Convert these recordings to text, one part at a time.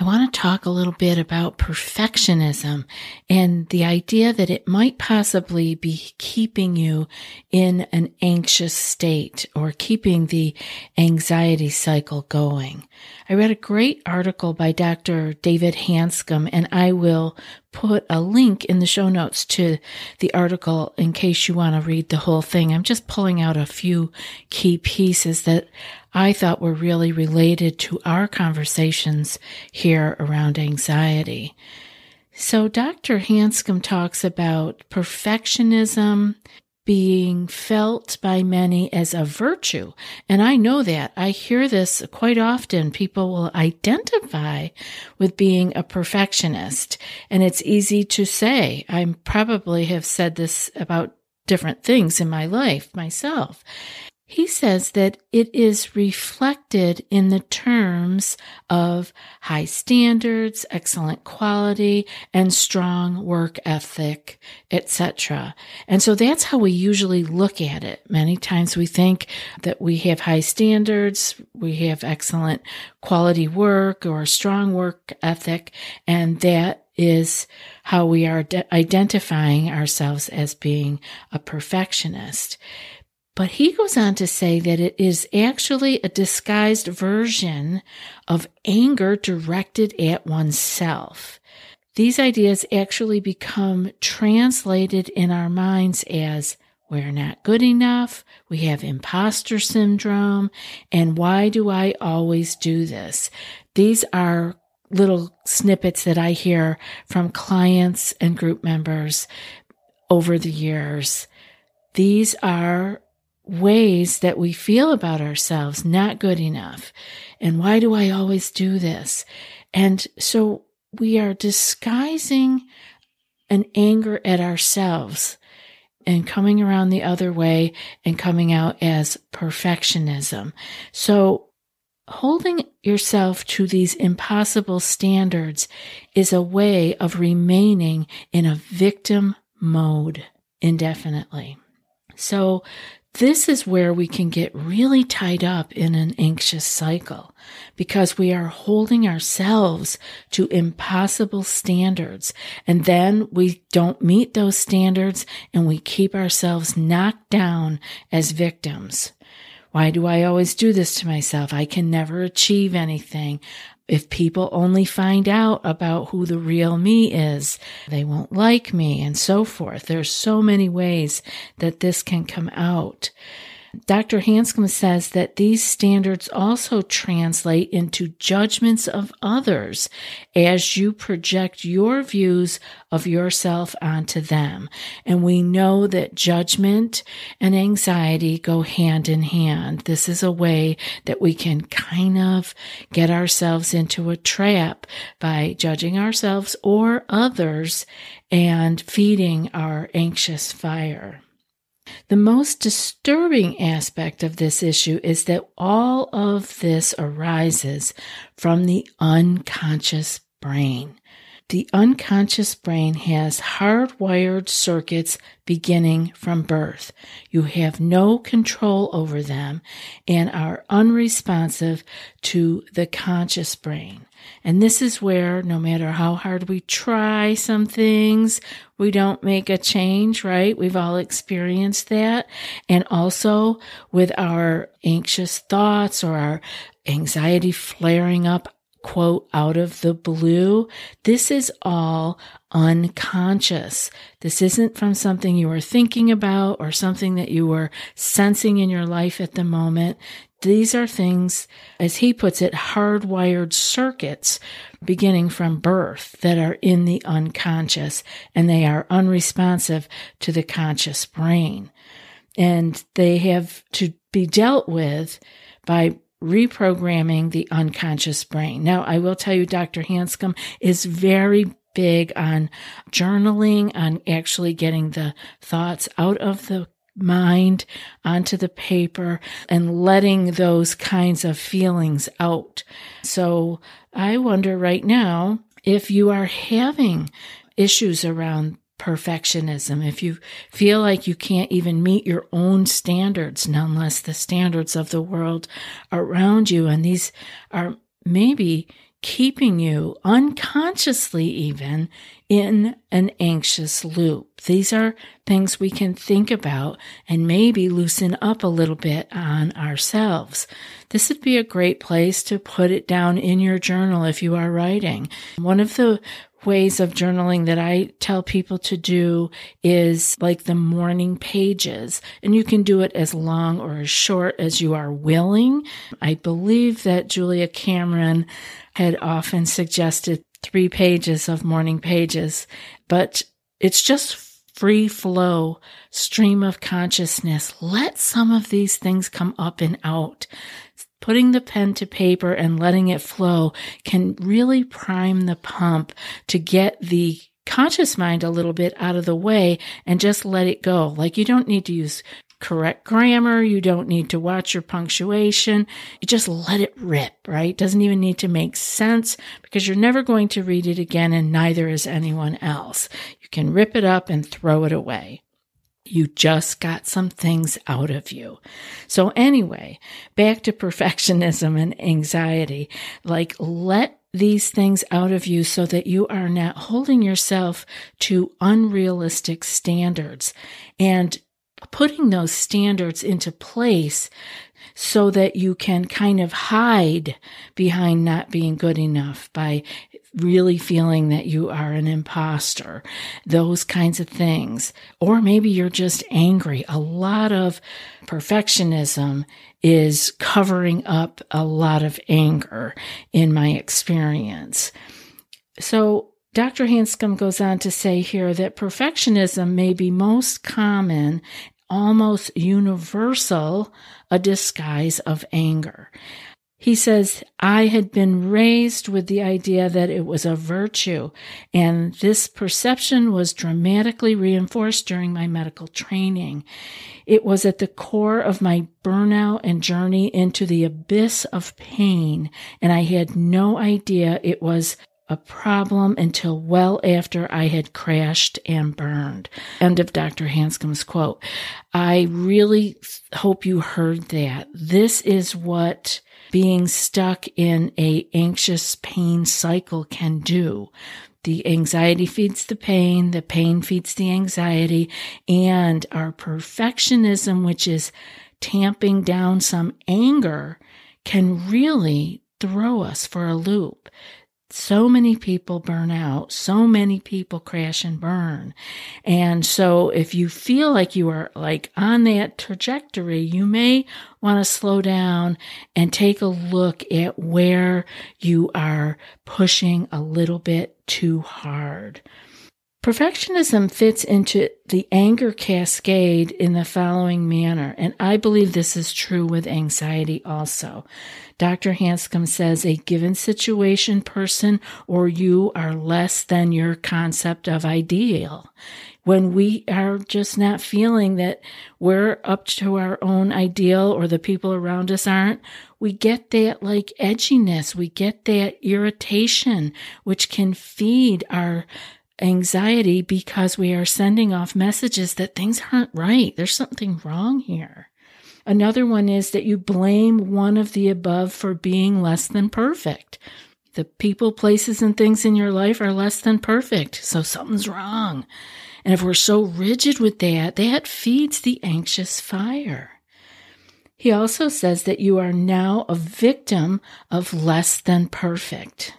I want to talk a little bit about perfectionism and the idea that it might possibly be keeping you in an anxious state or keeping the anxiety cycle going. I read a great article by Dr. David Hanscom, and I will put a link in the show notes to the article in case you want to read the whole thing. I'm just pulling out a few key pieces that I thought were really related to our conversations here around anxiety. So Dr. Hanscom talks about perfectionism being felt by many as a virtue. And I know that. I hear this quite often. People will identify with being a perfectionist. And it's easy to say. I probably have said this about different things in my life myself. He says that it is reflected in the terms of high standards, excellent quality, and strong work ethic, etc. And so that's how we usually look at it. Many times we think that we have high standards, we have excellent quality work or strong work ethic, and that is how we are identifying ourselves as being a perfectionist. But he goes on to say that it is actually a disguised version of anger directed at oneself. These ideas actually become translated in our minds as we're not good enough, we have imposter syndrome, and why do I always do this? These are little snippets that I hear from clients and group members over the years. These are ways that we feel about ourselves, not good enough. And why do I always do this? And so we are disguising an anger at ourselves and coming around the other way and coming out as perfectionism. So holding yourself to these impossible standards is a way of remaining in a victim mode indefinitely. So this is where we can get really tied up in an anxious cycle because we are holding ourselves to impossible standards, and then we don't meet those standards and we keep ourselves knocked down as victims. Why do I always do this to myself? I can never achieve anything. If people only find out about who the real me is, they won't like me, and so forth. There's so many ways that this can come out. Dr. Hanscom says that these standards also translate into judgments of others as you project your views of yourself onto them. And we know that judgment and anxiety go hand in hand. This is a way that we can kind of get ourselves into a trap by judging ourselves or others and feeding our anxious fire. The most disturbing aspect of this issue is that all of this arises from the unconscious brain. The unconscious brain has hardwired circuits beginning from birth. You have no control over them and are unresponsive to the conscious brain. And this is where no matter how hard we try some things, we don't make a change, right? We've all experienced that. And also with our anxious thoughts or our anxiety flaring up quote, out of the blue. This is all unconscious. This isn't from something you were thinking about or something that you were sensing in your life at the moment. These are things, as he puts it, hardwired circuits beginning from birth that are in the unconscious, and they are unresponsive to the conscious brain. And they have to be dealt with by reprogramming the unconscious brain. Now, I will tell you, Dr. Hanscom is very big on journaling, on actually getting the thoughts out of the mind onto the paper and letting those kinds of feelings out. So I wonder right now if you are having issues around perfectionism, if you feel like you can't even meet your own standards, nonetheless the standards of the world around you, and these are maybe keeping you unconsciously even in an anxious loop. These are things we can think about and maybe loosen up a little bit on ourselves. This would be a great place to put it down in your journal if you are writing. One of the ways of journaling that I tell people to do is like the morning pages, and you can do it as long or as short as you are willing. I believe that Julia Cameron had often suggested 3 pages of morning pages, but it's just free flow, stream of consciousness. Let some of these things come up and out. Putting the pen to paper and letting it flow can really prime the pump to get the conscious mind a little bit out of the way and just let it go. Like, you don't need to use correct grammar. You don't need to watch your punctuation. You just let it rip, right? It doesn't even need to make sense because you're never going to read it again, and neither is anyone else. You can rip it up and throw it away. You just got some things out of you. So anyway, back to perfectionism and anxiety. Like, let these things out of you so that you are not holding yourself to unrealistic standards and putting those standards into place so that you can kind of hide behind not being good enough by really feeling that you are an imposter, those kinds of things. Or maybe you're just angry. A lot of perfectionism is covering up a lot of anger in my experience. So Dr. Hanscom goes on to say here that perfectionism may be most common, almost universal, a disguise of anger. He says, I had been raised with the idea that it was a virtue, and this perception was dramatically reinforced during my medical training. It was at the core of my burnout and journey into the abyss of pain, and I had no idea it was a problem until well after I had crashed and burned. End of Dr. Hanscom's quote. I really hope you heard that. This is what being stuck in an anxious pain cycle can do. The anxiety feeds the pain feeds the anxiety, and our perfectionism, which is tamping down some anger, can really throw us for a loop. So many people burn out. So many people crash and burn. And so if you feel like you are like on that trajectory, you may want to slow down and take a look at where you are pushing a little bit too hard. Perfectionism fits into the anger cascade in the following manner, and I believe this is true with anxiety also. Dr. Hanscom says a given situation, person, or you are less than your concept of ideal. When we are just not feeling that we're up to our own ideal or the people around us aren't, we get that like edginess, we get that irritation, which can feed our anxiety because we are sending off messages that things aren't right. There's something wrong here. Another one is that you blame one of the above for being less than perfect. The people, places, and things in your life are less than perfect, so something's wrong. And if we're so rigid with that, that feeds the anxious fire. He also says that you are now a victim of less than perfect.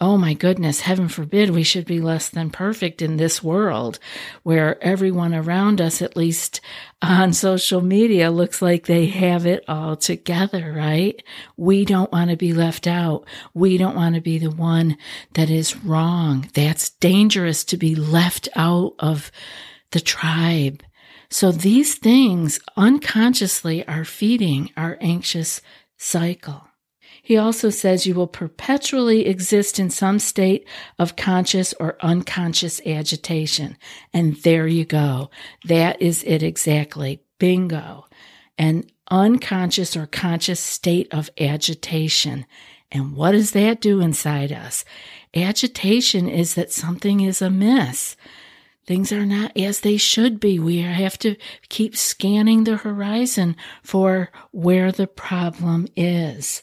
Oh my goodness, heaven forbid we should be less than perfect in this world where everyone around us, at least on social media, looks like they have it all together, right? We don't want to be left out. We don't want to be the one that is wrong. That's dangerous to be left out of the tribe. So these things unconsciously are feeding our anxious cycle. He also says you will perpetually exist in some state of conscious or unconscious agitation. And there you go. That is it exactly. Bingo. An unconscious or conscious state of agitation. And what does that do inside us? Agitation is that something is amiss. Things are not as they should be. We have to keep scanning the horizon for where the problem is.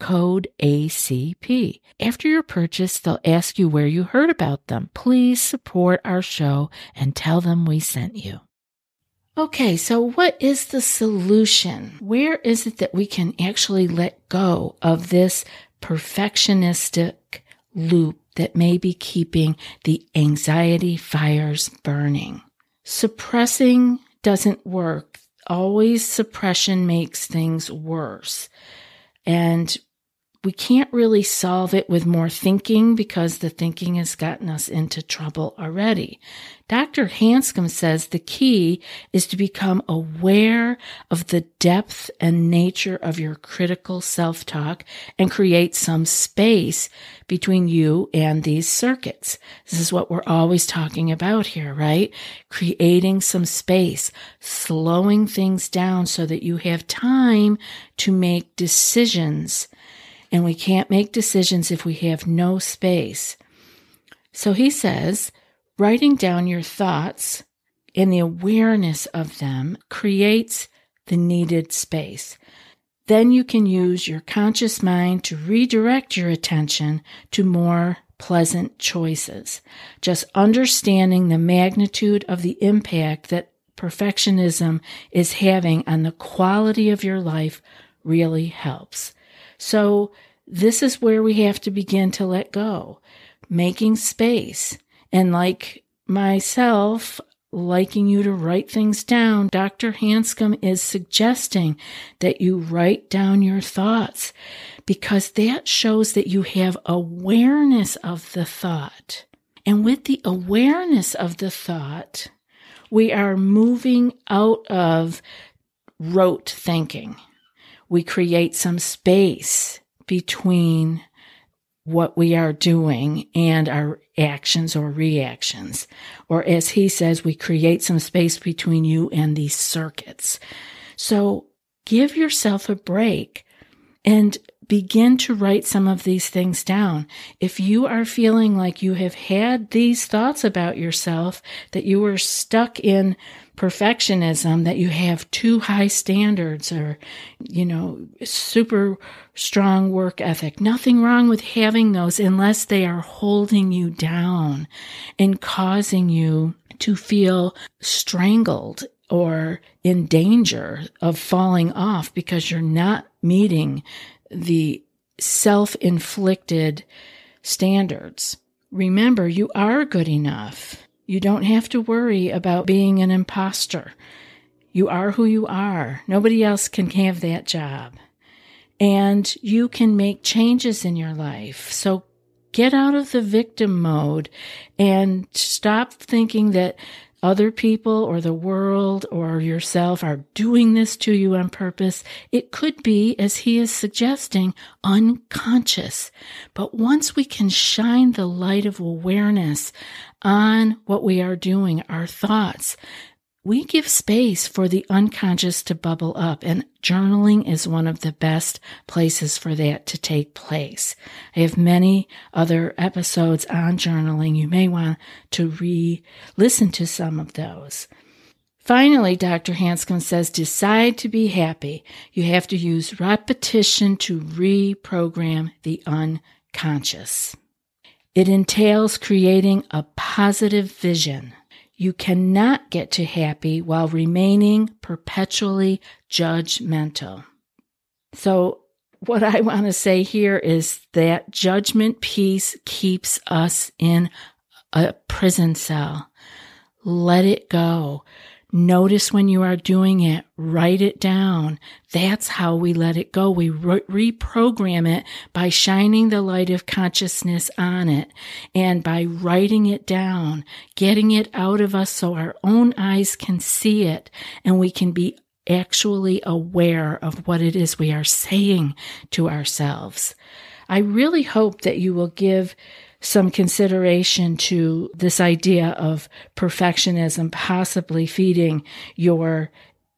code ACP. After your purchase, they'll ask you where you heard about them. Please support our show and tell them we sent you. Okay, so what is the solution? Where is it that we can actually let go of this perfectionistic loop that may be keeping the anxiety fires burning? Suppressing doesn't work. Always suppression makes things worse. And we can't really solve it with more thinking because the thinking has gotten us into trouble already. Dr. Hanscom says the key is to become aware of the depth and nature of your critical self-talk and create some space between you and these circuits. This is what we're always talking about here, right? Creating some space, slowing things down so that you have time to make decisions. And we can't make decisions if we have no space. So he says, writing down your thoughts and the awareness of them creates the needed space. Then you can use your conscious mind to redirect your attention to more pleasant choices. Just understanding the magnitude of the impact that perfectionism is having on the quality of your life really helps. So this is where we have to begin to let go, making space. And like myself, liking you to write things down, Dr. Hanscom is suggesting that you write down your thoughts because that shows that you have awareness of the thought. And with the awareness of the thought, we are moving out of rote thinking. We create some space between what we are doing and our actions or reactions. Or as he says, we create some space between you and these circuits. So give yourself a break and begin to write some of these things down. If you are feeling like you have had these thoughts about yourself, that you are stuck in perfectionism, that you have too high standards or, you know, super strong work ethic. Nothing wrong with having those unless they are holding you down and causing you to feel strangled or in danger of falling off because you're not meeting the self-inflicted standards. Remember, you are good enough. You don't have to worry about being an imposter. You are who you are. Nobody else can have that job. And you can make changes in your life. So get out of the victim mode and stop thinking that other people or the world or yourself are doing this to you on purpose. It could be, as he is suggesting, unconscious. But once we can shine the light of awareness on what we are doing, our thoughts, we give space for the unconscious to bubble up, and journaling is one of the best places for that to take place. I have many other episodes on journaling. You may want to re-listen to some of those. Finally, Dr. Hanscom says, decide to be happy. You have to use repetition to reprogram the unconscious. It entails creating a positive vision. You cannot get to happy while remaining perpetually judgmental. So what I want to say here is that judgment piece keeps us in a prison cell. Let it go. Notice when you are doing it. Write it down. That's how we let it go. We reprogram it by shining the light of consciousness on it and by writing it down, getting it out of us so our own eyes can see it and we can be actually aware of what it is we are saying to ourselves. I really hope that you will give some consideration to this idea of perfectionism possibly feeding your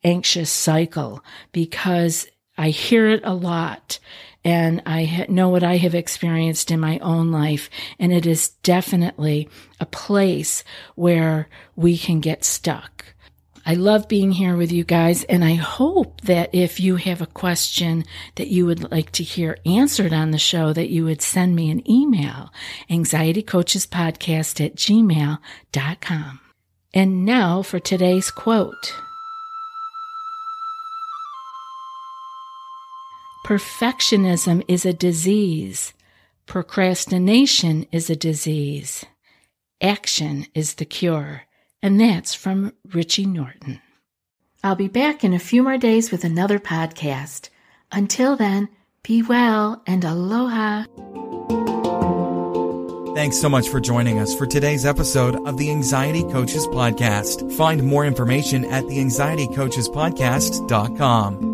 anxious cycle, because I hear it a lot and I know what I have experienced in my own life, and it is definitely a place where we can get stuck. I love being here with you guys, and I hope that if you have a question that you would like to hear answered on the show, that you would send me an email, anxietycoachespodcast@gmail.com. And now for today's quote. Perfectionism is a disease. Procrastination is a disease. Action is the cure. And that's from Richie Norton. I'll be back in a few more days with another podcast. Until then, be well and aloha. Thanks so much for joining us for today's episode of the Anxiety Coaches Podcast. Find more information at theanxietycoachespodcast.com.